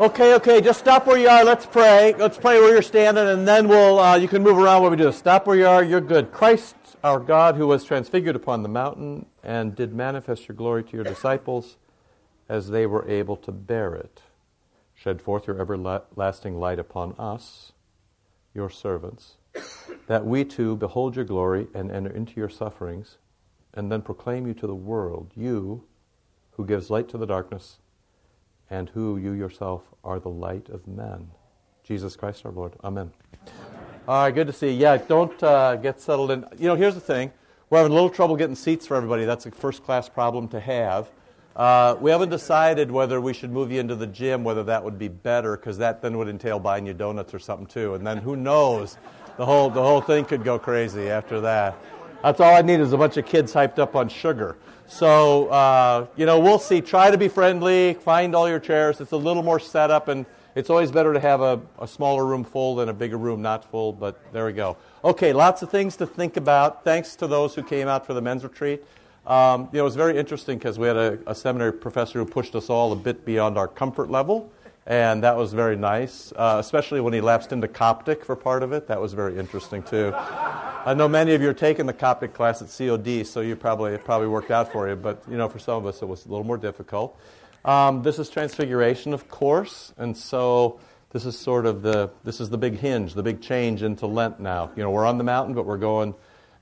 Okay, just stop where you are. Let's pray. Let's pray where you're standing, and then you can move around when we do this. Stop where you are. You're good. Christ, our God, who was transfigured upon the mountain and did manifest your glory to your disciples as they were able to bear it, shed forth your everlasting light upon us, your servants, that we too behold your glory and enter into your sufferings, and then proclaim you to the world, you who gives light to the darkness, and who you yourself are the light of men. Jesus Christ our Lord. Amen. All right, good to see you. Yeah, don't get settled in. You know, here's the thing. We're having a little trouble getting seats for everybody. That's a first-class problem to have. We haven't decided whether we should move you into the gym, whether that would be better, because that then would entail buying you donuts or something, too. And then who knows? The whole thing could go crazy after that. That's all I need is a bunch of kids hyped up on sugar. So, we'll see. Try to be friendly. Find all your chairs. It's a little more set up, and it's always better to have a smaller room full than a bigger room not full, but there we go. Okay, lots of things to think about. Thanks to those who came out for the men's retreat. It was very interesting because we had a seminary professor who pushed us all a bit beyond our comfort level, and that was very nice, especially when he lapsed into Coptic for part of it. That was very interesting, too. I know many of you are taking the Coptic class at COD, so it probably worked out for you. But, for some of us, it was a little more difficult. This is Transfiguration, of course. And so this is sort of the big hinge, the big change into Lent now. We're on the mountain, but we're going,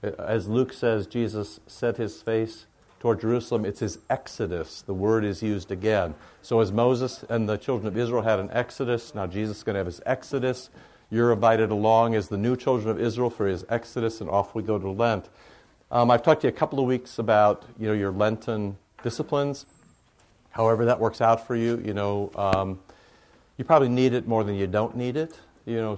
as Luke says, Jesus set his face toward Jerusalem. It's his exodus. The word is used again. So as Moses and the children of Israel had an exodus, now Jesus is going to have his exodus. You're invited along as the new children of Israel for his exodus, and off we go to Lent. I've talked to you a couple of weeks about, your Lenten disciplines, however that works out for you. You probably need it more than you don't need it. Do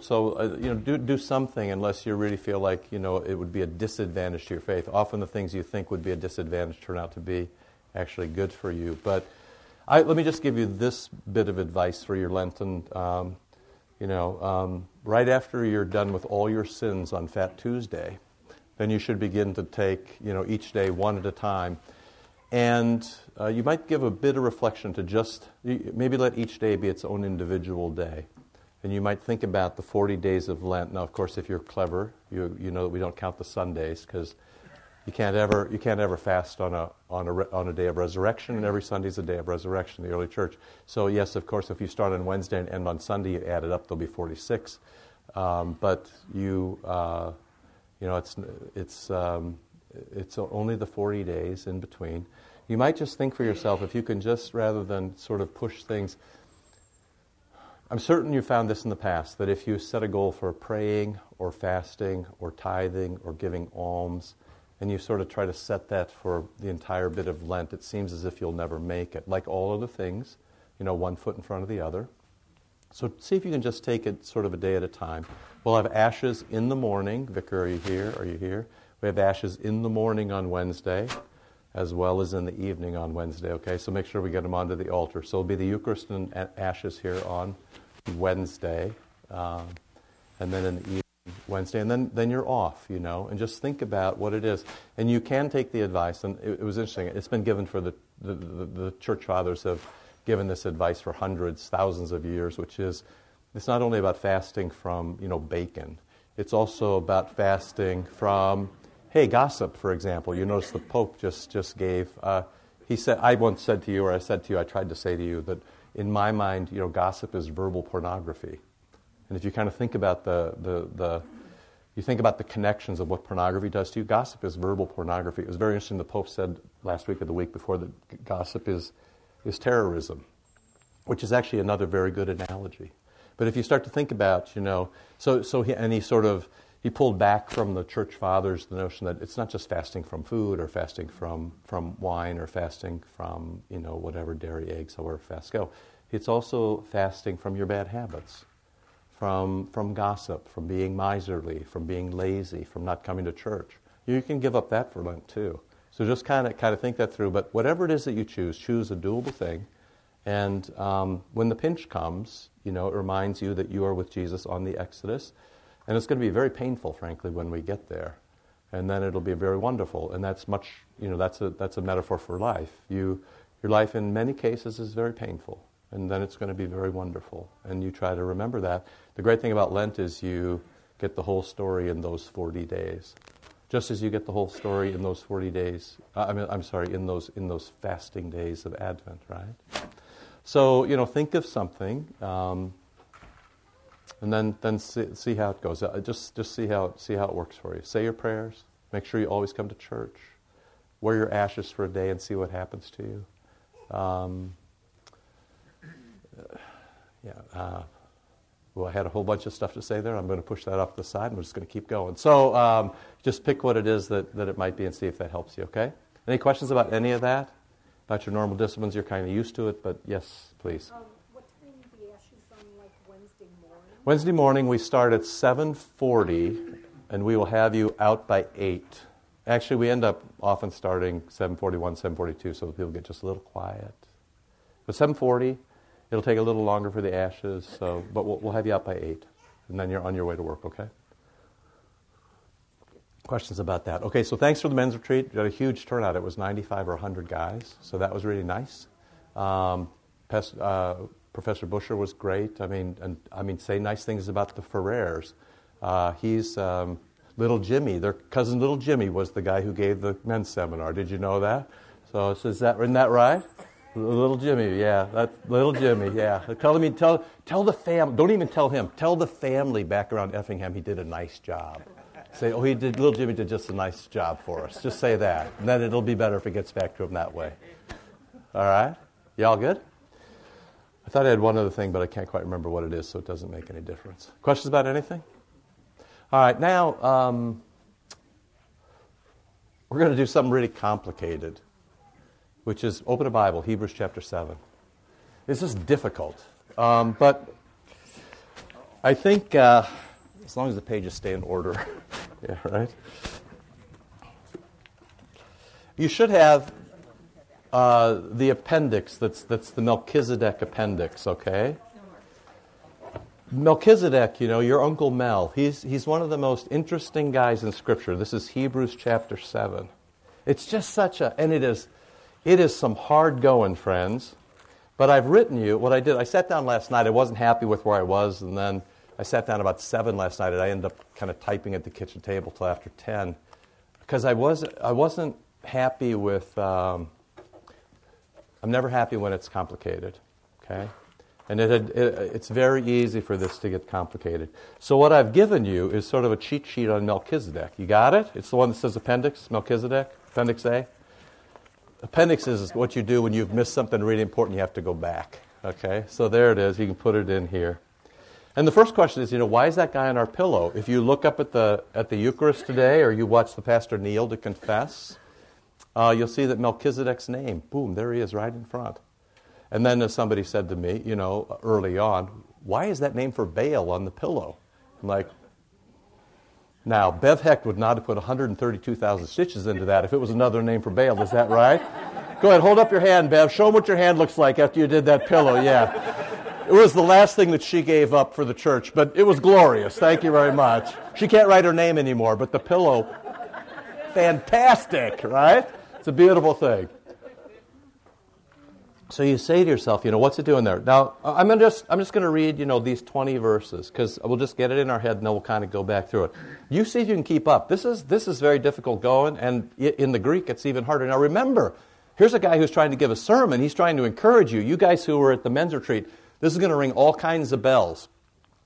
something unless you really feel like, it would be a disadvantage to your faith. Often the things you think would be a disadvantage turn out to be actually good for you. But let me just give you this bit of advice for your Lenten. Right after you're done with all your sins on Fat Tuesday, then you should begin to take, each day one at a time. And you might give a bit of reflection to just maybe let each day be its own individual day. And you might think about the 40 days of Lent. Now, of course, if you're clever, you know that we don't count the Sundays because you can't ever fast on a day of resurrection, and every Sunday is a day of resurrection in the early church. So yes, of course, if you start on Wednesday and end on Sunday, you add it up, there'll be 46. But it's only the 40 days in between. You might just think for yourself if you can just rather than sort of push things. I'm certain you found this in the past, that if you set a goal for praying or fasting or tithing or giving alms, and you sort of try to set that for the entire bit of Lent, it seems as if you'll never make it. Like all other things, one foot in front of the other. So see if you can just take it sort of a day at a time. We'll have ashes in the morning. Vicar, are you here? Are you here? We have ashes in the morning on Wednesday, as well as in the evening on Wednesday, okay? So make sure we get them onto the altar. So it'll be the Eucharist and ashes here on Wednesday, and then in the evening Wednesday, and then you're off, and just think about what it is. And you can take the advice, and it was interesting, it's been given for the church fathers have given this advice for hundreds, thousands of years, which is, it's not only about fasting from, bacon, it's also about fasting from, gossip, for example. You notice the Pope just gave, he said, I said to you, I tried to say to you that in my mind, gossip is verbal pornography. And if you kind of think about you think about the connections of what pornography does to you, gossip is verbal pornography. It was very interesting, the Pope said last week or the week before that gossip is terrorism, which is actually another very good analogy. But if you start to think about, he pulled back from the church fathers the notion that it's not just fasting from food or fasting from wine or fasting from, whatever, dairy, eggs, however fast go. It's also fasting from your bad habits, from gossip, from being miserly, from being lazy, from not coming to church. You can give up that for Lent too. So just kind of think that through. But whatever it is that you choose a doable thing. And when the pinch comes, it reminds you that you are with Jesus on the Exodus. And it's going to be very painful, frankly, when we get there. And then it'll be very wonderful. And that's much, that's a metaphor for life. Your life in many cases is very painful. and then it's going to be very wonderful. And you try to remember that. The great thing about Lent is you get the whole story in those 40 days. Just as you get the whole story in those 40 days, in those fasting days of Advent, right? So, think of something, and then see how it goes. Just see how it works for you. Say your prayers. Make sure you always come to church. Wear your ashes for a day and see what happens to you. Well, I had a whole bunch of stuff to say there. I'm going to push that off to the side. I'm just going to keep going. So just pick what it is that it might be and see if that helps you, okay? Any questions about any of that? About your normal disciplines? You're kind of used to it, but yes, please. What time are the ashes on, like Wednesday morning? Wednesday morning we start at 7:40, and we will have you out by 8. Actually, we end up often starting 7:41, 7:42, so people get just a little quiet. But 7:40... it'll take a little longer for the ashes, so but we'll have you out by 8, and then you're on your way to work, okay? Questions about that? Okay, so thanks for the men's retreat. We got a huge turnout. It was 95 or 100 guys, so that was really nice. Professor Buescher was great. Say nice things about the Ferreres. He's little Jimmy. Their cousin little Jimmy was the guy who gave the men's seminar. Did you know that? So isn't that right? Little Jimmy, yeah, that's little Jimmy, yeah. Tell the family. Don't even tell him. Tell the family back around Effingham he did a nice job. Say, little Jimmy did just a nice job for us. Just say that, and then it'll be better if it gets back to him that way. All right, y'all good? I thought I had one other thing, but I can't quite remember what it is, so it doesn't make any difference. Questions about anything? All right, now we're going to do something really complicated, which is open a Bible, Hebrews chapter 7. This is difficult, but I think as long as the pages stay in order, yeah, right? You should have the appendix. That's the Melchizedek appendix. Okay. Melchizedek, your Uncle Mel. He's one of the most interesting guys in Scripture. This is Hebrews chapter 7. It's just such a, and it is. It is some hard going, friends, but I've written you what I did. I sat down last night. I wasn't happy with where I was, and then I sat down about 7 last night, and I ended up kind of typing at the kitchen table till after 10 because I wasn't happy with. I'm never happy when it's complicated, okay? And it's very easy for this to get complicated. So what I've given you is sort of a cheat sheet on Melchizedek. You got it? It's the one that says appendix, Melchizedek, appendix A. Appendixes is what you do when you've missed something really important. You have to go back, okay? So there it is. You can put it in here. And the first question is, why is that guy on our pillow? If you look up at the Eucharist today or you watch the pastor kneel to confess, you'll see that Melchizedek's name, boom, there he is right in front. And then as somebody said to me, early on, why is that name for Baal on the pillow? I'm like, now, Bev Hecht would not have put 132,000 stitches into that if it was another name for Baal. Is that right? Go ahead, hold up your hand, Bev. Show them what your hand looks like after you did that pillow. Yeah. It was the last thing that she gave up for the church, but it was glorious. Thank you very much. She can't write her name anymore, but the pillow, fantastic, right? It's a beautiful thing. So you say to yourself, what's it doing there? Now, I'm just going to read, these 20 verses because we'll just get it in our head and then we'll kind of go back through it. You see if you can keep up. This is very difficult going, and in the Greek it's even harder. Now remember, here's a guy who's trying to give a sermon. He's trying to encourage you. You guys who were at the men's retreat, this is going to ring all kinds of bells.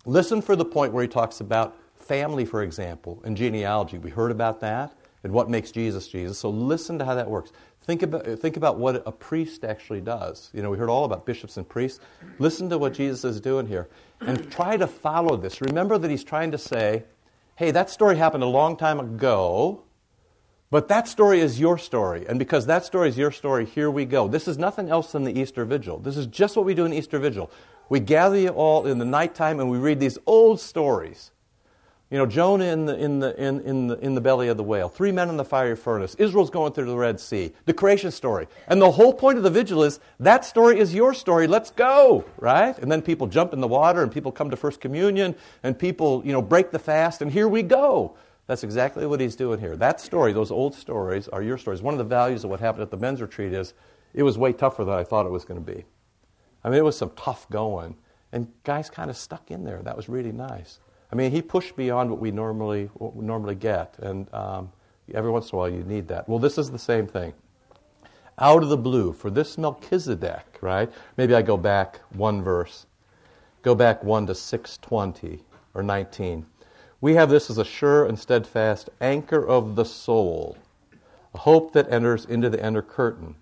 Listen for the point where he talks about family, for example, and genealogy. We heard about that and what makes Jesus Jesus. So listen to how that works. Think about what a priest actually does. We heard all about bishops and priests. Listen to what Jesus is doing here. And try to follow this. Remember that he's trying to say, hey, that story happened a long time ago, but that story is your story. And because that story is your story, here we go. This is nothing else than the Easter Vigil. This is just what we do in Easter Vigil. We gather you all in the nighttime and we read these old stories. Jonah in the belly of the whale, 3 men in the fiery furnace, Israel's going through the Red Sea, the creation story. And the whole point of the vigil is, that story is your story, let's go, right? And then people jump in the water, and people come to First Communion, and people, break the fast, and here we go. That's exactly what he's doing here. That story, those old stories, are your stories. One of the values of what happened at the men's retreat is, it was way tougher than I thought it was going to be. I mean, it was some tough going, and guys kind of stuck in there. That was really nice. I mean, he pushed beyond what we normally get, and every once in a while you need that. Well, this is the same thing. Out of the blue, for this Melchizedek, right? Maybe I go back one verse. Go back one to 620 or 19. We have this as a sure and steadfast anchor of the soul, a hope that enters into the inner curtain,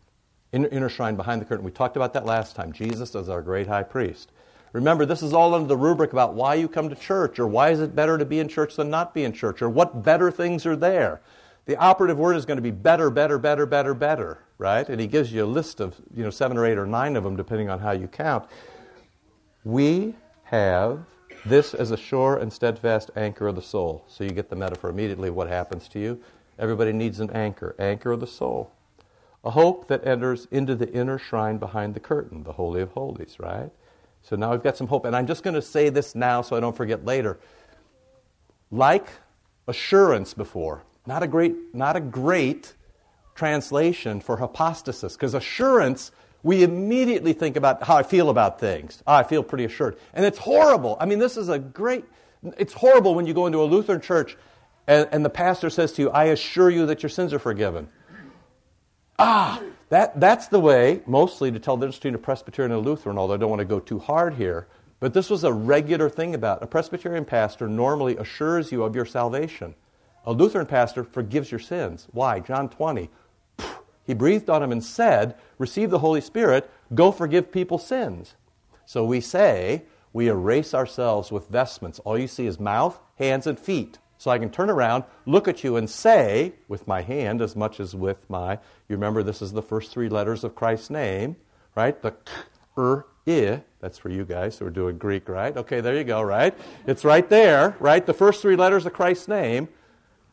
inner shrine behind the curtain. We talked about that last time. Jesus is our great high priest. Remember, this is all under the rubric about why you come to church, or why is it better to be in church than not be in church, or what better things are there. The operative word is going to be better, better, better, better, better, right? And he gives you a list of, 7 or 8 or 9 of them, depending on how you count. We have this as a sure and steadfast anchor of the soul. So you get the metaphor immediately. What happens to you? Everybody needs an anchor of the soul. A hope that enters into the inner shrine behind the curtain, the Holy of Holies, right? So now we've got some hope. And I'm just going to say this now so I don't forget later. Like assurance before, not a great translation for hypostasis, because assurance, we immediately think about how I feel about things. Oh, I feel pretty assured. And it's horrible. I mean, it's horrible when you go into a Lutheran church and the pastor says to you, I assure you that your sins are forgiven. That's the way, mostly, to tell the difference between a Presbyterian and a Lutheran, although I don't want to go too hard here, but this was a regular thing about. A Presbyterian pastor normally assures you of your salvation. A Lutheran pastor forgives your sins. Why? John 20. He breathed on him and said, receive the Holy Spirit, go forgive people's sins. So we say, we erase ourselves with vestments. All you see is mouth, hands, and feet. So I can turn around, look at you, and say, with my hand as much as with my, you remember this is the first 3 letters of Christ's name, right? The k-r-i, that's for you guys who are doing Greek, right? Okay, there you go, right? It's right there, right? The first 3 letters of Christ's name,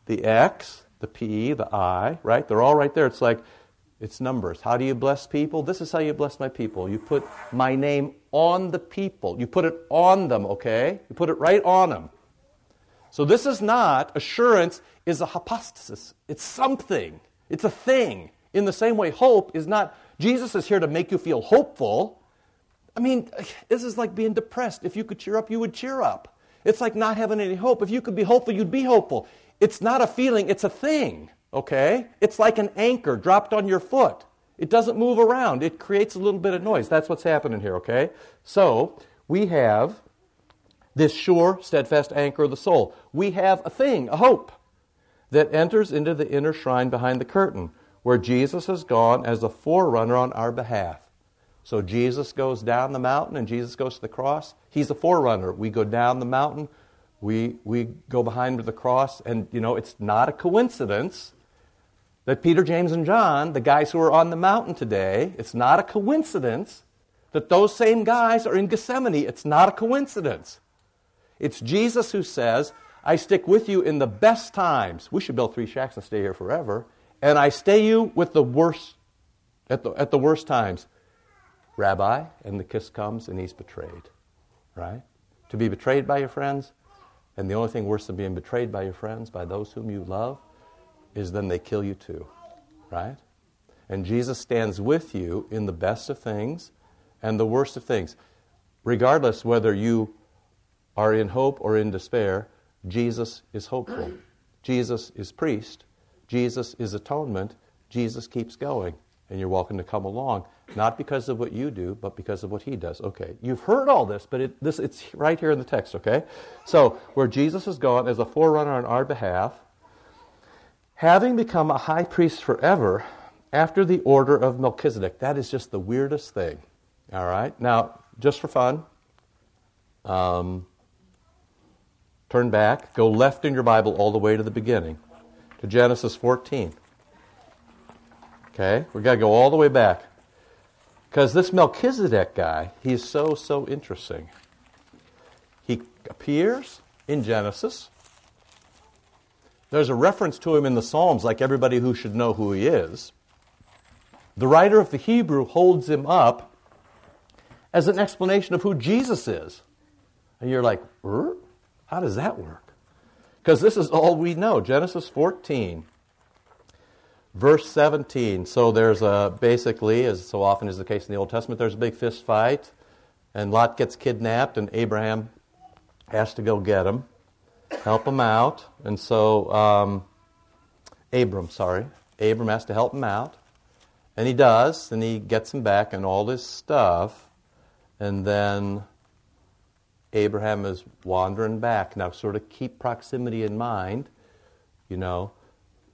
the X, the P, the I, right? They're all right there. It's like, it's numbers. How do you bless people? This is how you bless my people. You put my name on the people. You put it on them, okay? You put it right on them. So this is not, assurance is a hypostasis. It's something. It's a thing. In the same way, hope is not, Jesus is here to make you feel hopeful. I mean, this is like being depressed. If you could cheer up, you would cheer up. It's like not having any hope. If you could be hopeful, you'd be hopeful. It's not a feeling, it's a thing, okay? It's like an anchor dropped on your foot. It doesn't move around. It creates a little bit of noise. That's what's happening here, okay? So, we have this sure, steadfast anchor of the soul. We have a thing, a hope, that enters into the inner shrine behind the curtain, where Jesus has gone as a forerunner on our behalf. So Jesus goes down the mountain and Jesus goes to the cross. He's a forerunner. We go down the mountain, we go behind the cross, and it's not a coincidence that Peter, James, and John, the guys who are on the mountain today, it's not a coincidence that those same guys are in Gethsemane. It's not a coincidence. It's Jesus who says, I stick with you in the best times. We should build 3 shacks and stay here forever. And I stay you with the worst, at the worst times. Rabbi, and the kiss comes, and he's betrayed. Right? To be betrayed by your friends, and the only thing worse than being betrayed by your friends, by those whom you love, is then they kill you too. Right? And Jesus stands with you in the best of things and the worst of things. Regardless whether you are in hope or in despair, Jesus is hopeful. Jesus is priest. Jesus is atonement. Jesus keeps going. And you're welcome to come along, not because of what you do, but because of what he does. Okay, you've heard all this, but it's right here in the text, okay? So, where Jesus has gone as a forerunner on our behalf, having become a high priest forever after the order of Melchizedek. That is just the weirdest thing, all right? Now, just for fun, turn back, go left in your Bible all the way to the beginning, to Genesis 14. Okay, we've got to go all the way back. Because this Melchizedek guy, he's so interesting. He appears in Genesis. There's a reference to him in the Psalms, like everybody who should know who he is. The writer of the Hebrew holds him up as an explanation of who Jesus is. And you're like, how does that work? Because this is all we know. Genesis 14, verse 17. So there's basically, as so often is the case in the Old Testament, there's a big fist fight. and Lot gets kidnapped, and Abraham has to go get him, help him out. And so Abram has to help him out. And he does, and he gets him back and all his stuff. And then Abraham is wandering back. Now, sort of keep proximity in mind. You know,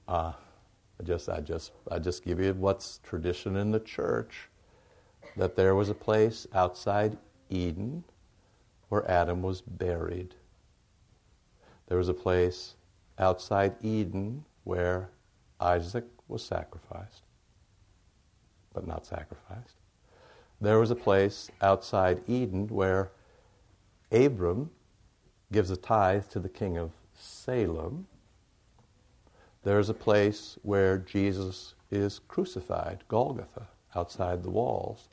I just give you what's tradition in the church, that there was a place outside Eden where Adam was buried. There was a place outside Eden where Isaac was sacrificed, but not sacrificed. There was a place outside Eden where Abram gives a tithe to the king of Salem. There's a place where Jesus is crucified, Golgotha, outside the walls.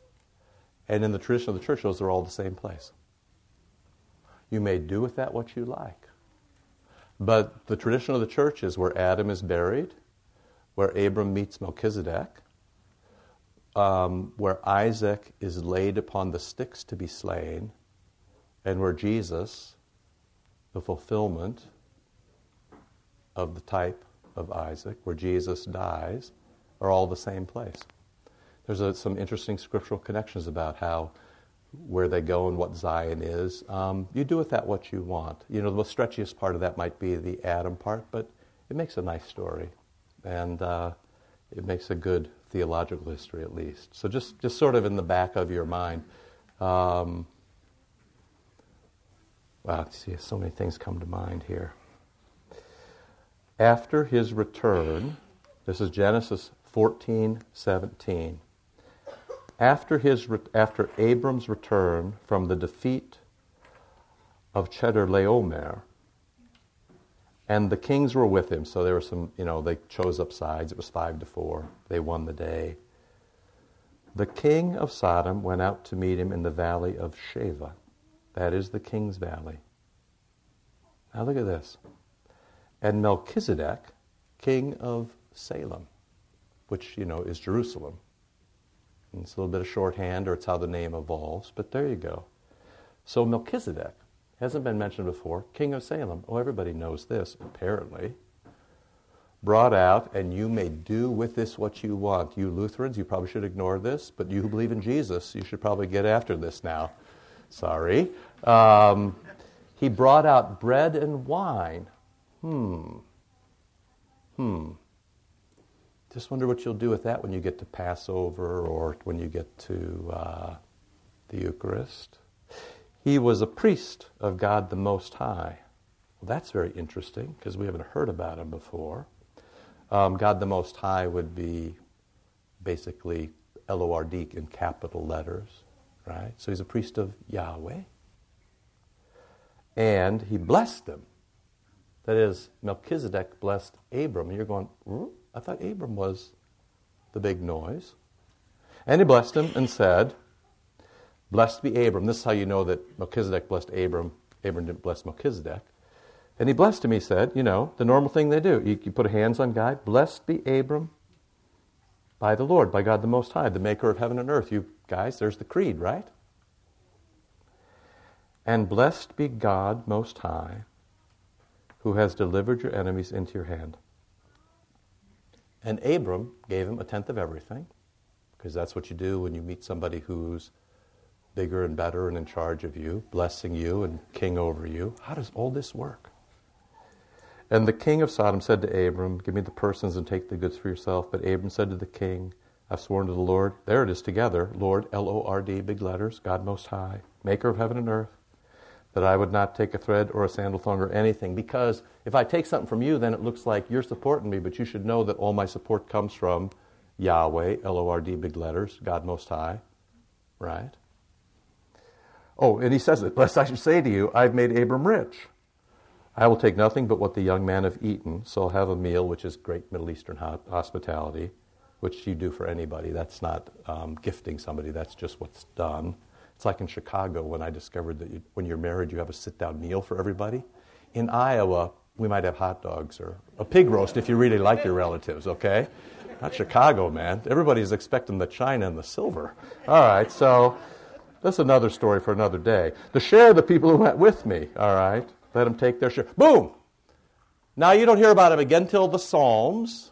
And in the tradition of the church, those are all the same place. You may do with that what you like. But the tradition of the church is where Adam is buried, where Abram meets Melchizedek, where Isaac is laid upon the sticks to be slain, and where Jesus, the fulfillment of the type of Isaac, where Jesus dies, are all the same place. There's some interesting scriptural connections about where they go and what Zion is. You do with that what you want. You know, the most stretchiest part of that might be the Adam part, but it makes a nice story, and it makes a good theological history at least. So just sort of in the back of your mind. Wow, see, so many things come to mind here. After his return, this is Genesis 14:17. After Abram's return from the defeat of Chedorlaomer, and the kings were with him, so there were some, you know, they chose up sides. It was 5-4. They won the day. The king of Sodom went out to meet him in the valley of Sheva. That is the king's valley. Now look at this. And Melchizedek, king of Salem, which, you know, is Jerusalem. And it's a little bit of shorthand, or it's how the name evolves, but there you go. So Melchizedek, hasn't been mentioned before, king of Salem. Oh, everybody knows this, apparently. Brought out, and you may do with this what you want. You Lutherans, you probably should ignore this, but you who believe in Jesus, you should probably get after this now. Sorry. He brought out bread and wine. Just wonder what you'll do with that when you get to Passover or when you get to the Eucharist. He was a priest of God the Most High. Well, that's very interesting because we haven't heard about him before. God the Most High would be basically L-O-R-D in capital letters, right? So he's a priest of Yahweh. And he blessed him. That is, Melchizedek blessed Abram. You're going, I thought Abram was the big noise. And he blessed him and said, blessed be Abram. This is how you know that Melchizedek blessed Abram. Abram didn't bless Melchizedek. And he blessed him, he said, you know, the normal thing they do. You put hands on guy. Blessed be Abram by the Lord, by God the Most High, the maker of heaven and earth. You guys, there's the creed, right? And blessed be God Most High, who has delivered your enemies into your hand. And Abram gave him a tenth of everything, because that's what you do when you meet somebody who's bigger and better and in charge of you, blessing you and king over you. How does all this work? And the king of Sodom said to Abram, give me the persons and take the goods for yourself. But Abram said to the king, I've sworn to the Lord. There it is together. Lord, L-O-R-D, big letters, God Most High, maker of heaven and earth, that I would not take a thread or a sandal thong or anything, because if I take something from you, then it looks like you're supporting me, but you should know that all my support comes from Yahweh, L-O-R-D, big letters, God Most High, right? Oh, and he says it, lest I should say to you, I've made Abram rich. I will take nothing but what the young men have eaten, so I'll have a meal, which is great Middle Eastern hospitality, which you do for anybody. That's not gifting somebody, that's just what's done. It's like in Chicago when I discovered that when you're married, you have a sit-down meal for everybody. In Iowa, we might have hot dogs or a pig roast if you really like your relatives, okay? Not Chicago, man. Everybody's expecting the china and the silver. All right, so That's another story for another day. The share of the people who went with me, all right? Let them take their share. Boom! Now you don't hear about him again till the Psalms.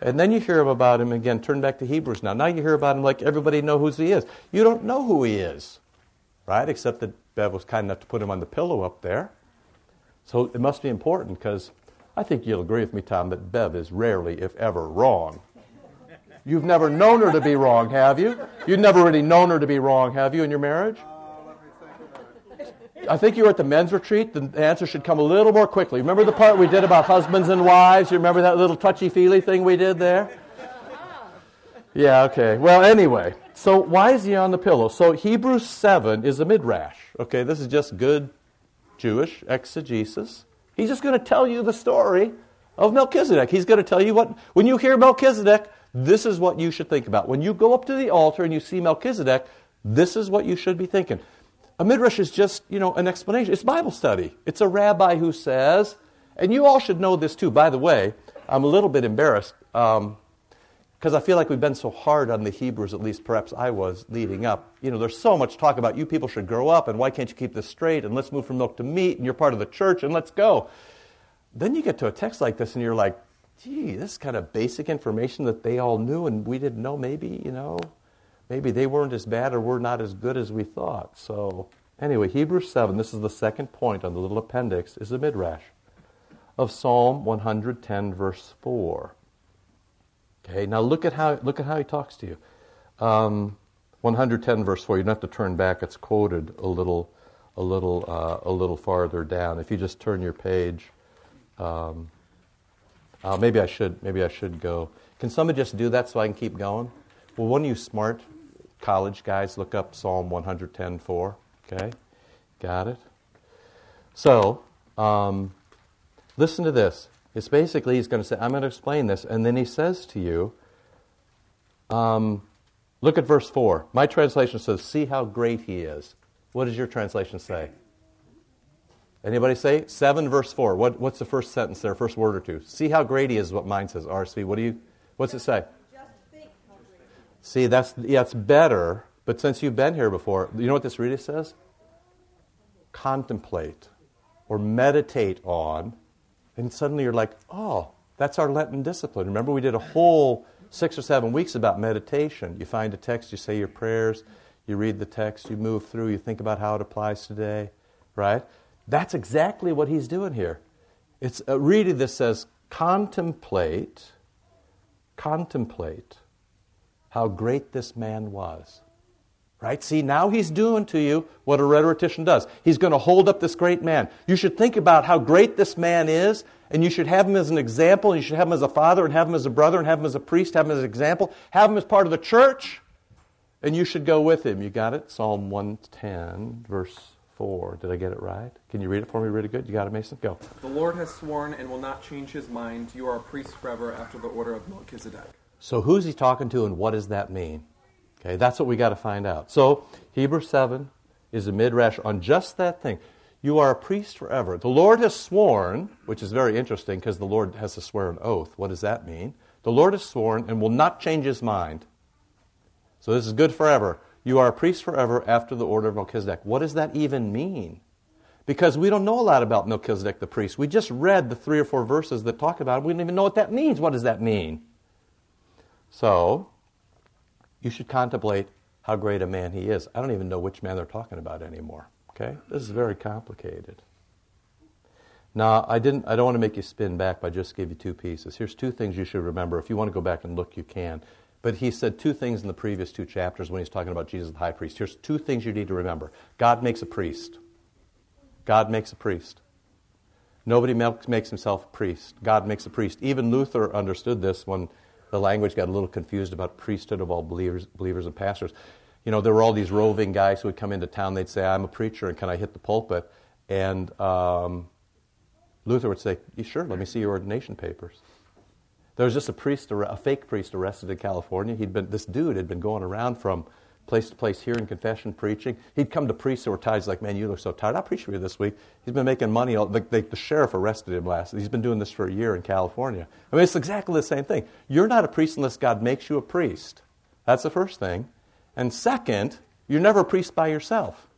And then you hear about him again. Turn back to Hebrews now. Now you hear about him like everybody knows who he is. You don't know who he is, right? Except that Bev was kind enough to put him on the pillow up there. So it must be important, because I think you'll agree with me, Tom, that Bev is rarely, if ever, wrong. You've never known her to be wrong, have you? You've never really known her to be wrong, have you, in your marriage? I think you were at the men's retreat. The answer should come a little more quickly. Remember the part we did about husbands and wives? You remember that little touchy-feely thing we did there? Yeah, okay. Well, anyway, so why is he on the pillow? So Hebrews 7 is a midrash. Okay, this is just good Jewish exegesis. He's just going to tell you the story of Melchizedek. He's going to tell you what, when you hear Melchizedek, this is what you should think about. When you go up to the altar and you see Melchizedek, this is what you should be thinking. A midrash is just, an explanation. It's Bible study. It's a rabbi who says, and you all should know this too. By the way, I'm a little bit embarrassed because I feel like we've been so hard on the Hebrews, at least perhaps I was, leading up. There's so much talk about you people should grow up and why can't you keep this straight and let's move from milk to meat and you're part of the church and let's go. Then you get to a text like this and you're like, gee, this is kind of basic information that they all knew and we didn't know. Maybe they weren't as bad or were not as good as we thought. So anyway, Hebrews 7, this is the second point on the little appendix, is a midrash of Psalm 110, verse 4. Okay, now look at how he talks to you. 110, verse 4. You don't have to turn back. It's quoted a little farther down. If you just turn your page, maybe I should go. Can somebody just do that so I can keep going? Well, one of you smart college guys, look up Psalm 110:4. Okay, got it? So, listen to this. It's basically, he's going to say, I'm going to explain this, and then he says to you, look at verse 4. My translation says, see how great he is. What does your translation say? Anybody say? 7 verse 4. What's the first sentence there, first word or two? See how great he is what mine says, RSV. What's it say? See, it's better, but since you've been here before, you know what this really says? Contemplate or meditate on, and suddenly you're like, oh, that's our Lenten discipline. Remember, we did a whole 6 or 7 weeks about meditation. You find a text, you say your prayers, you read the text, you move through, you think about how it applies today, right? That's exactly what he's doing here. It's really, this says, contemplate. How great this man was, right? See, now he's doing to you what a rhetorician does. He's going to hold up this great man. You should think about how great this man is, and you should have him as an example, and you should have him as a father, and have him as a brother, and have him as a priest, have him as an example, have him as part of the church, and you should go with him. You got it? Psalm 110, verse 4. Did I get it right? Can you read it for me really good? You got it, Mason? Go. The Lord has sworn and will not change his mind. You are a priest forever after the order of Melchizedek. So who's he talking to and what does that mean? Okay, that's what we got to find out. So Hebrews 7 is a midrash on just that thing. You are a priest forever. The Lord has sworn, which is very interesting because the Lord has to swear an oath. What does that mean? The Lord has sworn and will not change his mind. So this is good forever. You are a priest forever after the order of Melchizedek. What does that even mean? Because we don't know a lot about Melchizedek the priest. We just read the 3 or 4 verses that talk about him. We don't even know what that means. What does that mean? So, you should contemplate how great a man he is. I don't even know which man they're talking about anymore. Okay? This is very complicated. Now, I don't want to make you spin back, but I just gave you 2 pieces. Here's 2 things you should remember. If you want to go back and look, you can. But he said 2 things in the previous 2 chapters when he's talking about Jesus the high priest. Here's 2 things you need to remember. God makes a priest. God makes a priest. Nobody makes himself a priest. God makes a priest. Even Luther understood this when the language got a little confused about priesthood of all believers and pastors. There were all these roving guys who would come into town. They'd say, I'm a preacher, and can I hit the pulpit? And Luther would say, sure, let me see your ordination papers. There was just a fake priest arrested in California. This dude had been going around from place to place hearing confession, preaching. He'd come to priests who were tired. He's like, man, you look so tired. I'll preach for you this week. He's been making money. The sheriff arrested him last. He's been doing this for a year in California. I mean, it's exactly the same thing. You're not a priest unless God makes you a priest. That's the first thing. And second, You're never a priest by yourself.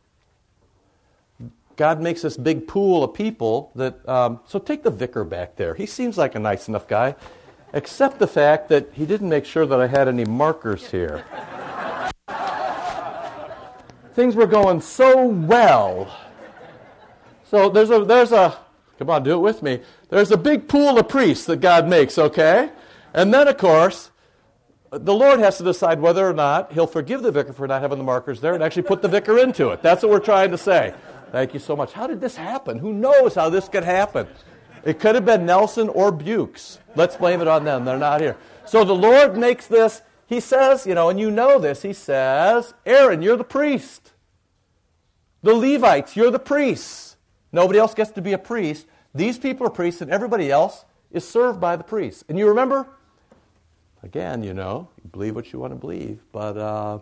God makes this big pool of people that... so take the vicar back there. He seems like a nice enough guy, except the fact that he didn't make sure that I had any markers here. Things were going so well. So there's a come on, do it with me. There's a big pool of priests that God makes, okay? And then, of course, the Lord has to decide whether or not he'll forgive the vicar for not having the markers there and actually put the vicar into it. That's what we're trying to say. Thank you so much. How did this happen? Who knows how this could happen? It could have been Nelson or Bukes. Let's blame it on them. They're not here. So the Lord makes this. He says, and you know this, he says, Aaron, you're the priest. The Levites, you're the priests. Nobody else gets to be a priest. These people are priests, and everybody else is served by the priests. And you remember, again, you believe what you want to believe, but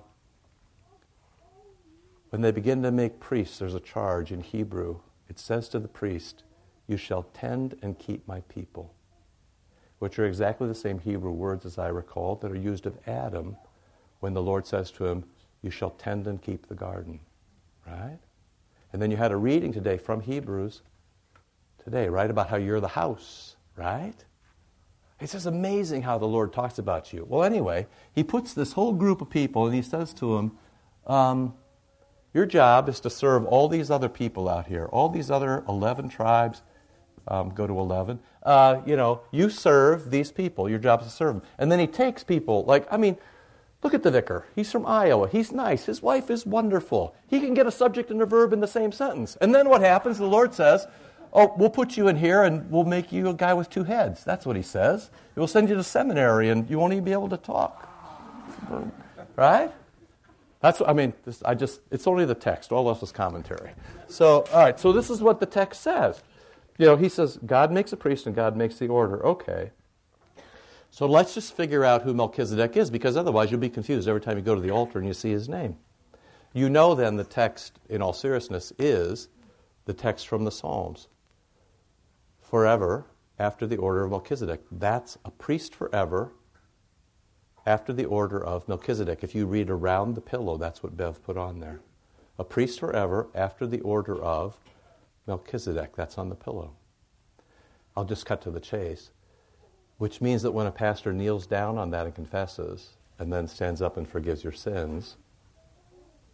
when they begin to make priests, there's a charge in Hebrew. It says to the priest, you shall tend and keep my people, which are exactly the same Hebrew words, as I recall, that are used of Adam when the Lord says to him, you shall tend and keep the garden, right? And then you had a reading today from Hebrews today, right, about how you're the house, right? It's just amazing how the Lord talks about you. Well, anyway, he puts this whole group of people and he says to them, your job is to serve all these other people out here, all these other 11 tribes, go to 11, you serve these people, your job is to serve them. And then he takes people, look at the vicar. He's from Iowa. He's nice. His wife is wonderful. He can get a subject and a verb in the same sentence. And then what happens? The Lord says, oh, we'll put you in here and we'll make you a guy with two heads. That's what he says. We'll send you to seminary and you won't even be able to talk. Right? That's what, it's only the text. All else is commentary. So, all right, so this is what the text says. He says, God makes a priest and God makes the order. Okay. So let's just figure out who Melchizedek is, because otherwise you'll be confused every time you go to the altar and you see his name. Then the text, in all seriousness, is the text from the Psalms. Forever after the order of Melchizedek. That's a priest forever after the order of Melchizedek. If you read around the pillow, that's what Bev put on there. A priest forever after the order of Melchizedek. That's on the pillow. I'll just cut to the chase. Which means that when a pastor kneels down on that and confesses, and then stands up and forgives your sins,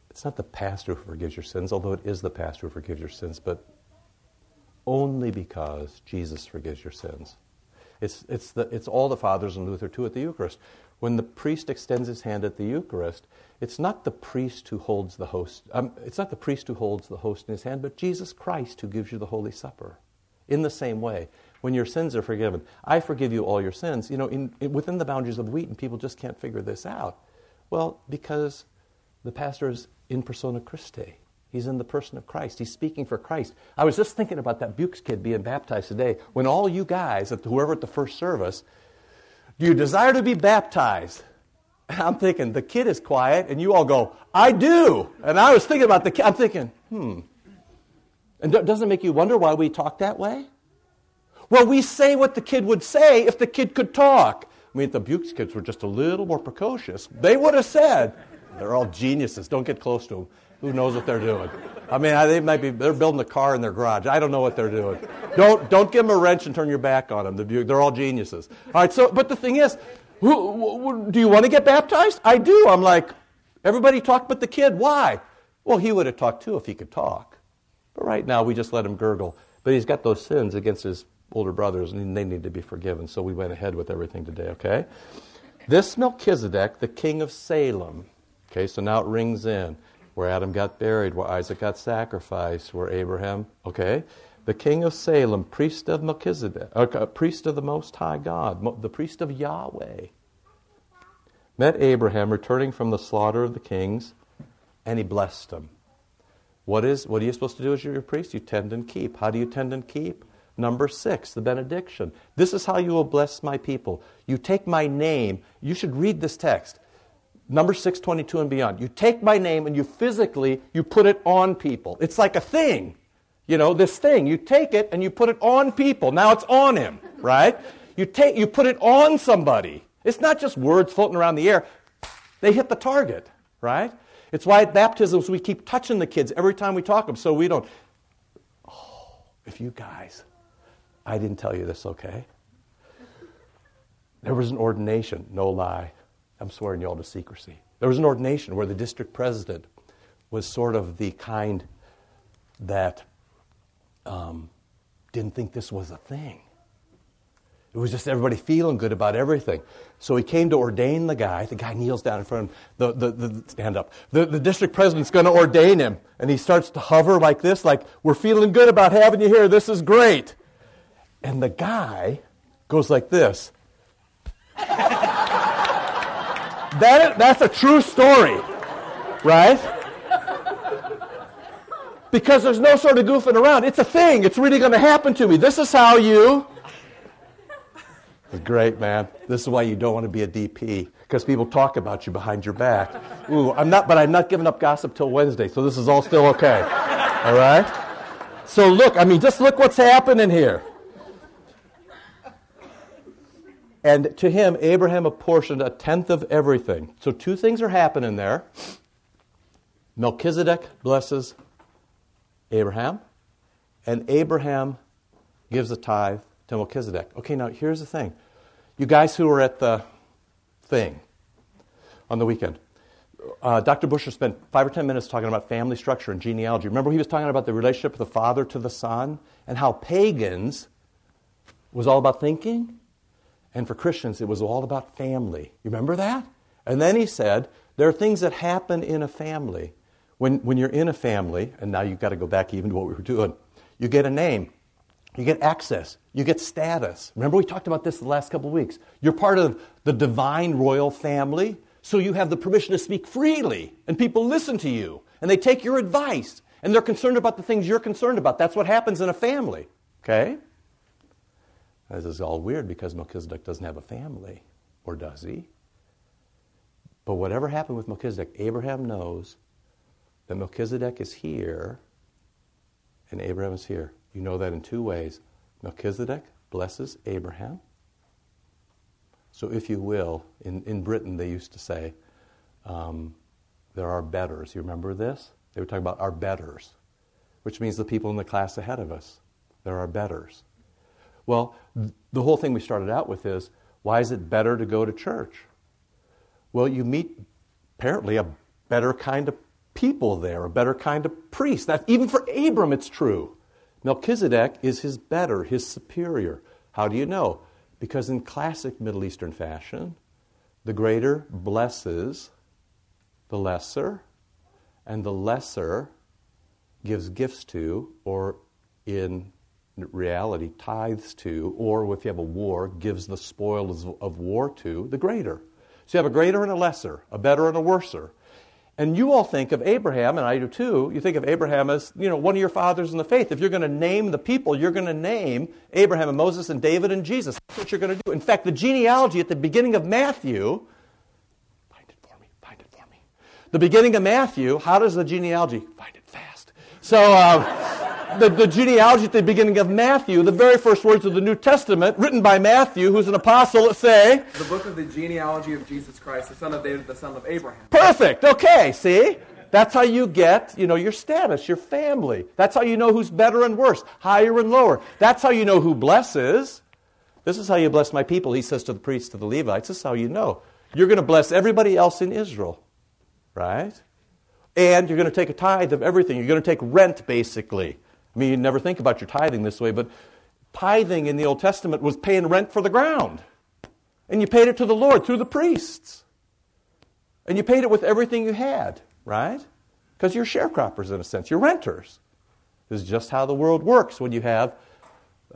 it's not the pastor who forgives your sins, although it is the pastor who forgives your sins, but only because Jesus forgives your sins. It's all the fathers and Luther too at the Eucharist. When the priest extends his hand at the Eucharist, it's not the priest who holds the host. It's not the priest who holds the host in his hand, but Jesus Christ who gives you the Holy Supper. In the same way, when your sins are forgiven, I forgive you all your sins. Within the boundaries of Wheaton, people just can't figure this out. Well, because the pastor is in persona Christi. He's in the person of Christ. He's speaking for Christ. I was just thinking about that Bukes kid being baptized today. When all you guys, whoever at the first service, do you desire to be baptized? And I'm thinking, the kid is quiet, and you all go, I do. And I was thinking about the kid. I'm thinking, And doesn't it make you wonder why we talk that way? Well, we say what the kid would say if the kid could talk. If the Bukes kids were just a little more precocious, they would have said, they're all geniuses, don't get close to them. Who knows what they're doing? They're building a car in their garage. I don't know what they're doing. Don't give them a wrench and turn your back on them. They're all geniuses. All right, so, but the thing is, do you want to get baptized? I do. I'm like, everybody talked but the kid. Why? Well, he would have talked too if he could talk. But right now, we just let him gurgle. But he's got those sins against his older brothers, and they need to be forgiven. So we went ahead with everything today, okay? This Melchizedek, the king of Salem, okay, so now it rings in, where Adam got buried, where Isaac got sacrificed, where Abraham, okay? The king of Salem, priest of Melchizedek, priest of the Most High God, the priest of Yahweh, met Abraham returning from the slaughter of the kings, and he blessed him. What are you supposed to do as your priest? You tend and keep. How do you tend and keep? Number 6, the benediction. This is how you will bless my people. You take my name. You should read this text. Number 6:22 and beyond. You take my name and you physically, you put it on people. It's like a thing. This thing. You take it and you put it on people. Now it's on him, right? You put it on somebody. It's not just words floating around the air. They hit the target, right? It's why at baptisms we keep touching the kids every time we talk them so we don't, oh, if you guys, I didn't tell you this, okay? There was an ordination, no lie. I'm swearing you all to secrecy. There was an ordination where the district president was sort of the kind that didn't think this was a thing. It was just everybody feeling good about everything. So he came to ordain the guy. The guy kneels down in front of him. Stand up. The district president's going to ordain him. And he starts to hover like this, like, we're feeling good about having you here. This is great. And the guy goes like this. That's a true story, right? Because there's no sort of goofing around. It's a thing. It's really going to happen to me. This is how you... It's great, man. This is why you don't want to be a DP, because people talk about you behind your back. Ooh, I'm not giving up gossip till Wednesday, so this is all still okay. All right? So look, I mean, just look what's happening here. And to him, Abraham apportioned a tenth of everything. So two things are happening there. Melchizedek blesses Abraham, and Abraham gives a tithe to Melchizedek. Okay, now here's the thing. You guys who were at the thing on the weekend, Dr. Buescher spent 5 or 10 minutes talking about family structure and genealogy. Remember he was talking about the relationship of the father to the son and how pagans was all about thinking? And for Christians, it was all about family. You remember that? And then he said, there are things that happen in a family. When you're in a family, and now you've got to go back even to what we were doing, you get a name, you get access, you get status. Remember we talked about this the last couple of weeks. You're part of the divine royal family, so you have the permission to speak freely, and people listen to you, and they take your advice, and they're concerned about the things you're concerned about. That's what happens in a family, okay? This is all weird because Melchizedek doesn't have a family, or does he? But whatever happened with Melchizedek, Abraham knows that Melchizedek is here and Abraham is here. You know that in two ways. Melchizedek blesses Abraham. So if you will, in Britain they used to say, there are betters. You remember this? They were talking about our betters, which means the people in the class ahead of us. There are betters. Well, the whole thing we started out with is, why is it better to go to church? Well, you meet apparently a better kind of people there, a better kind of priest. That, even for Abram, it's true. Melchizedek is his better, his superior. How do you know? Because in classic Middle Eastern fashion, the greater blesses the lesser, and the lesser gives gifts to, or in reality, tithes to, or if you have a war, gives the spoils of war to the greater. So you have a greater and a lesser, a better and a worser. And you all think of Abraham, and I do too, you think of Abraham as, you know, one of your fathers in the faith. If you're going to name the people, you're going to name Abraham and Moses and David and Jesus. That's what you're going to do. In fact, the genealogy at the beginning of Matthew, find it for me. The beginning of Matthew, how does the genealogy, find it fast. So the genealogy at the beginning of Matthew, the very first words of the New Testament, written by Matthew, who's an apostle, say... The book of the genealogy of Jesus Christ, the son of David, the son of Abraham. Perfect! Okay, see? That's how you get, you know, your status, your family. That's how you know who's better and worse, higher and lower. That's how you know who blesses. This is how you bless my people, he says to the priests, to the Levites. This is how you know. You're going to bless everybody else in Israel, right? And you're going to take a tithe of everything. You're going to take rent, basically. I mean, you never think about your tithing this way, but tithing in the Old Testament was paying rent for the ground. And you paid it to the Lord through the priests. And you paid it with everything you had, right? Because you're sharecroppers in a sense. You're renters. This is just how the world works when you have,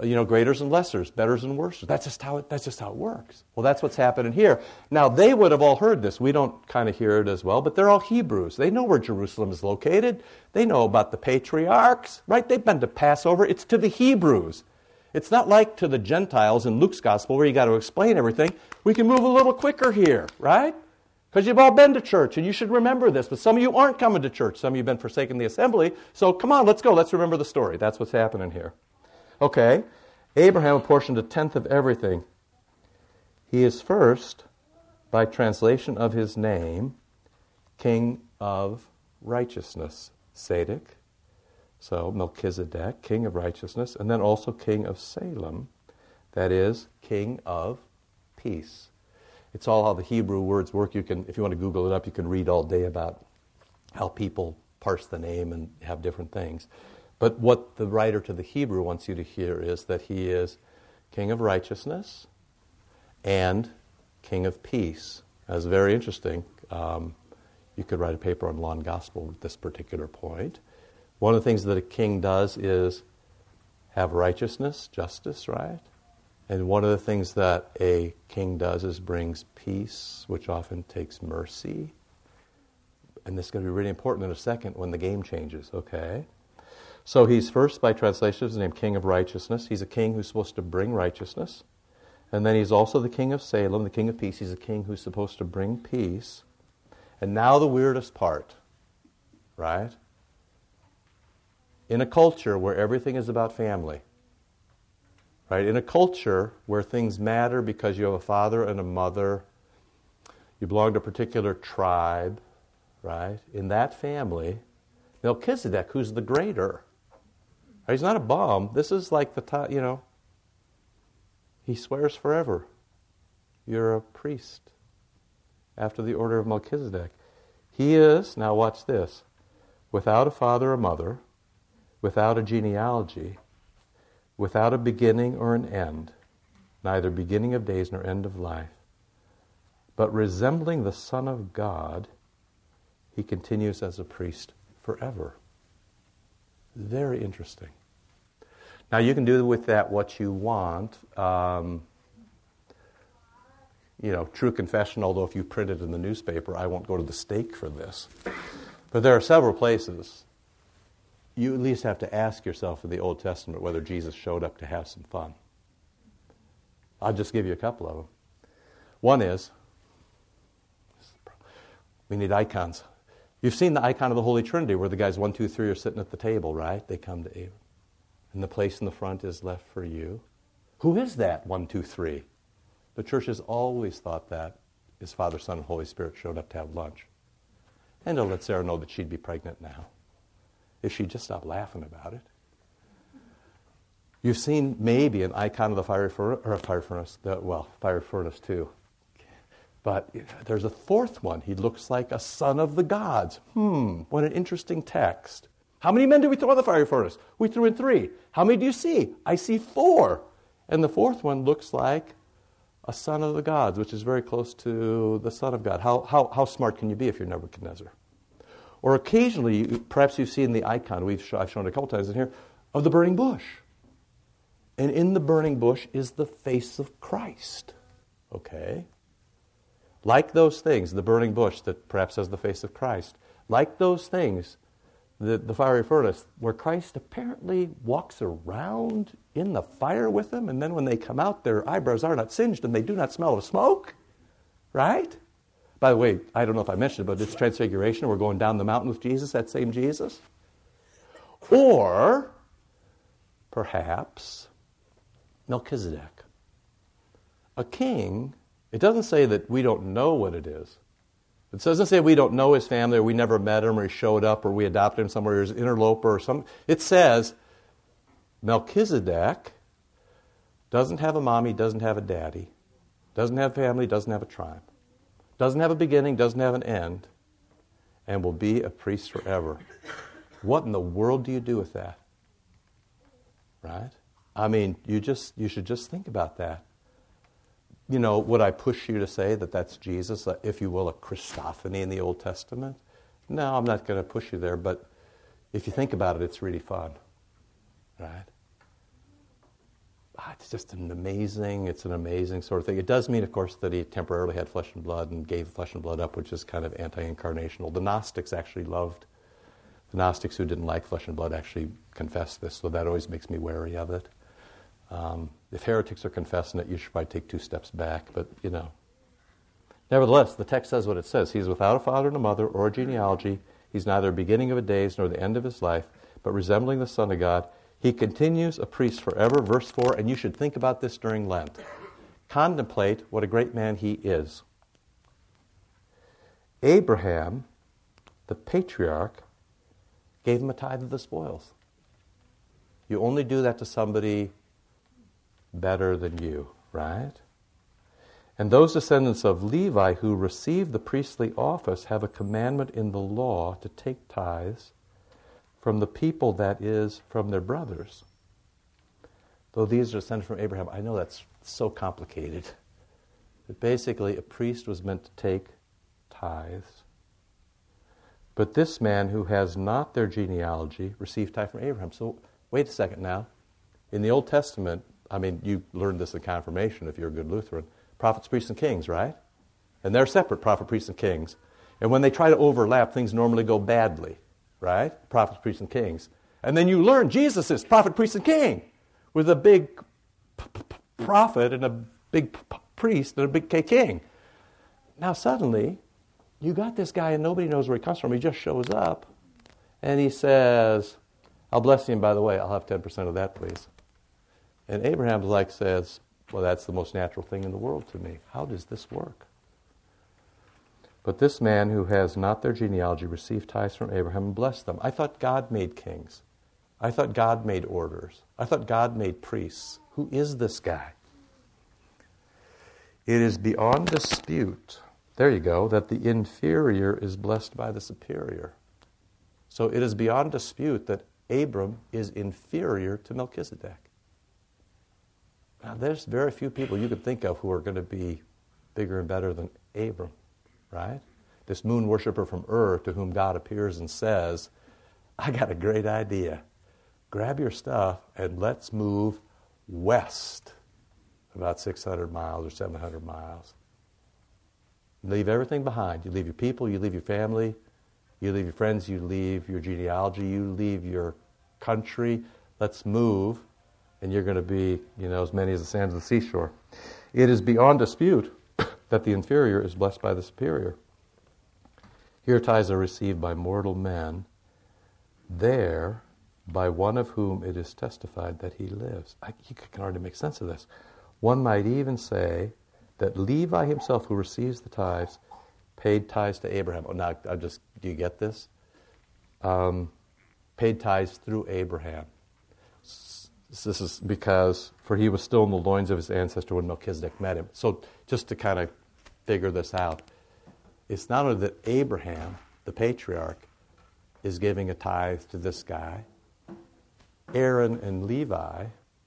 you know, greaters and lessers, betters and worsers. That's just how it works. Well, that's what's happening here. Now, they would have all heard this. We don't kind of hear it as well, but they're all Hebrews. They know where Jerusalem is located. They know about the patriarchs, right? They've been to Passover. It's to the Hebrews. It's not like to the Gentiles in Luke's gospel where you got to explain everything. We can move a little quicker here, right? Because you've all been to church, and you should remember this. But some of you aren't coming to church. Some of you have been forsaking the assembly. So come on, let's go. Let's remember the story. That's what's happening here. Okay, Abraham apportioned a tenth of everything. He is first, by translation of his name, King of righteousness, Sadek, so Melchizedek, king of righteousness, and then also king of Salem, that is, king of peace. It's all how the Hebrew words work. You can, if you want to Google it up, you can read all day about how people parse the name and have different things. But what the writer to the Hebrew wants you to hear is that he is king of righteousness and king of peace. That's very interesting. You could write a paper on law and gospel at this particular point. One of the things that a king does is have righteousness, justice, right? And one of the things that a king does is brings peace, which often takes mercy. And this is going to be really important in a second when the game changes, okay? So he's first, by translation, is named King of Righteousness. He's a king who's supposed to bring righteousness. And then he's also the King of Salem, the King of Peace. He's a king who's supposed to bring peace. And now the weirdest part, right? In a culture where everything is about family, right? In a culture where things matter because you have a father and a mother, you belong to a particular tribe, right? In that family, Melchizedek, who's the greater, right? He's not a bum. This is like the top, you know, he swears forever. You're a priest after the order of Melchizedek. He is, now watch this, without a father or mother, without a genealogy, without a beginning or an end, neither beginning of days nor end of life, but resembling the Son of God, he continues as a priest forever. Very interesting. Now you can do with that what you want. You know, true confession, although if you print it in the newspaper, I won't go to the stake for this. But there are several places. You at least have to ask yourself in the Old Testament whether Jesus showed up to have some fun. I'll just give you a couple of them. One is, we need icons. You've seen the icon of the Holy Trinity where the guys 1, 2, 3 are sitting at the table, right? They come to Abram. And the place in the front is left for you. Who is that 1, 2, 3? The church has always thought that is Father, Son, and Holy Spirit showed up to have lunch. And to let Sarah know that she'd be pregnant now. If she'd just stop laughing about it. You've seen maybe an icon of the fire furnace, fire furnace too. But there's a fourth one. He looks like a son of the gods. What an interesting text. How many men did we throw in the fire furnace? We threw in 3. How many do you see? I see 4. And the fourth one looks like a son of the gods, which is very close to the Son of God. How smart can you be if you're Nebuchadnezzar? Or occasionally, perhaps you've seen the icon, I've shown it a couple times in here, of the burning bush. And in the burning bush is the face of Christ. Okay? Like those things, the burning bush that perhaps has the face of Christ. Like those things, the fiery furnace, where Christ apparently walks around in the fire with them, and then when they come out, their eyebrows are not singed and they do not smell of smoke. Right? By the way, I don't know if I mentioned it, but it's Transfiguration. We're going down the mountain with Jesus, that same Jesus. Or, perhaps, Melchizedek. A king, it doesn't say that we don't know what it is. It doesn't say we don't know his family, or we never met him, or he showed up, or we adopted him somewhere, or his interloper, or something. It says Melchizedek doesn't have a mommy, doesn't have a daddy, doesn't have family, doesn't have a tribe. Doesn't have a beginning, doesn't have an end, and will be a priest forever. What in the world do you do with that? Right? I mean, you should just think about that. You know, would I push you to say that that's Jesus, if you will, a Christophany in the Old Testament? No, I'm not going to push you there, but if you think about it, it's really fun. Right? It's just an amazing sort of thing. It does mean, of course, that he temporarily had flesh and blood and gave flesh and blood up, which is kind of anti-incarnational. The Gnostics who didn't like flesh and blood actually confessed this, so that always makes me wary of it. If heretics are confessing it, you should probably take 2 steps back, but you know. Nevertheless, the text says what it says. He's without a father and a mother or a genealogy. He's neither beginning of a days nor the end of his life, but resembling the Son of God, he continues a priest forever, verse 4, and you should think about this during Lent. Contemplate what a great man he is. Abraham the patriarch gave him a tithe of the spoils. You only do that to somebody better than you, right? And those descendants of Levi who receive the priestly office have a commandment in the law to take tithes from the people, that is, from their brothers. Though these are descended from Abraham, I know that's so complicated. But basically, a priest was meant to take tithes. But this man who has not their genealogy received tithe from Abraham. So wait a second now. In the Old Testament, I mean, you learned this in confirmation if you're a good Lutheran, prophets, priests, and kings, right? And they're separate, prophet, priests, and kings. And when they try to overlap, things normally go badly, right? Prophets, priests, and kings. And then you learn Jesus is prophet, priest, and king with a big prophet and a big priest and a big king. Now suddenly, you got this guy and nobody knows where he comes from. He just shows up and he says, I'll bless you, by the way, I'll have 10% of that, please. And Abraham says, well, that's the most natural thing in the world to me. How does this work? But this man who has not their genealogy received tithes from Abraham and blessed them. I thought God made kings. I thought God made orders. I thought God made priests. Who is this guy? It is beyond dispute, there you go, that the inferior is blessed by the superior. So it is beyond dispute that Abram is inferior to Melchizedek. Now, there's very few people you could think of who are going to be bigger and better than Abram, right? This moon worshiper from Ur to whom God appears and says, I got a great idea. Grab your stuff and let's move west about 600 miles or 700 miles. You leave everything behind. You leave your people, you leave your family, you leave your friends, you leave your genealogy, you leave your country. Let's move. And you're going to be, as many as the sands of the seashore. It is beyond dispute that the inferior is blessed by the superior. Here tithes are received by mortal men, there by one of whom it is testified that he lives. You can hardly make sense of this. One might even say that Levi himself, who receives the tithes, paid tithes to Abraham. Oh, now, do you get this? Paid tithes through Abraham. This is because, for he was still in the loins of his ancestor when Melchizedek met him. So just to kind of figure this out, it's not only that Abraham, the patriarch, is giving a tithe to this guy. Aaron and Levi,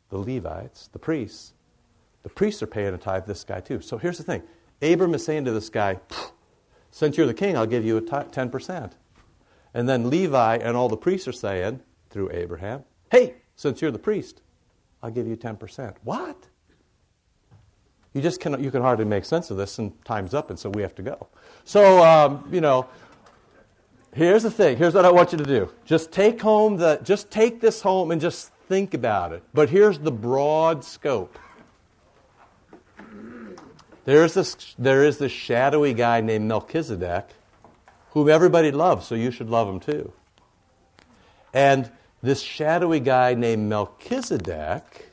the Levites, the priests are paying a tithe to this guy too. So here's the thing. Abram is saying to this guy, since you're the king, I'll give you a 10%. And then Levi and all the priests are saying, through Abraham, hey, since you're the priest, I'll give you 10%. What? You just cannot. You can hardly make sense of this, and time's up, and so we have to go. So, here's the thing. Here's what I want you to do. Just take this home and just think about it. But here's the broad scope. There is this shadowy guy named Melchizedek, whom everybody loves, so you should love him too. And this shadowy guy named Melchizedek,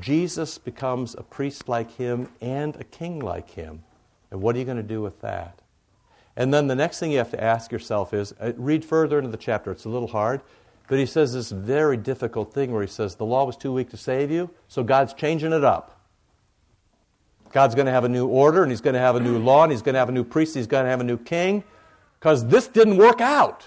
Jesus becomes a priest like him and a king like him. And what are you going to do with that? And then the next thing you have to ask yourself is, read further into the chapter. It's a little hard, but he says this very difficult thing where he says, the law was too weak to save you, so God's changing it up. God's going to have a new order, and he's going to have a new law, and he's going to have a new priest, he's going to have a new king, because this didn't work out.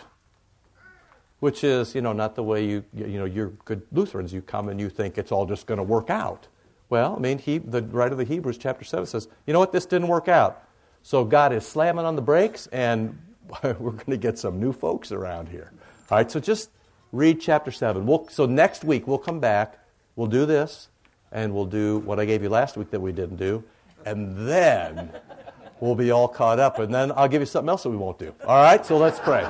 Which is, not the way you're good Lutherans, you come and you think it's all just going to work out. Well, the writer of the Hebrews chapter 7 says, you know what, this didn't work out. So God is slamming on the brakes and we're going to get some new folks around here. All right, so just read chapter 7. So next week we'll come back, we'll do this, and we'll do what I gave you last week that we didn't do, and then we'll be all caught up, and then I'll give you something else that we won't do. All right, so let's pray.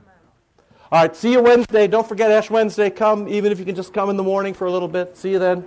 All right, see you Wednesday. Don't forget Ash Wednesday. Come, even if you can just come in the morning for a little bit. See you then.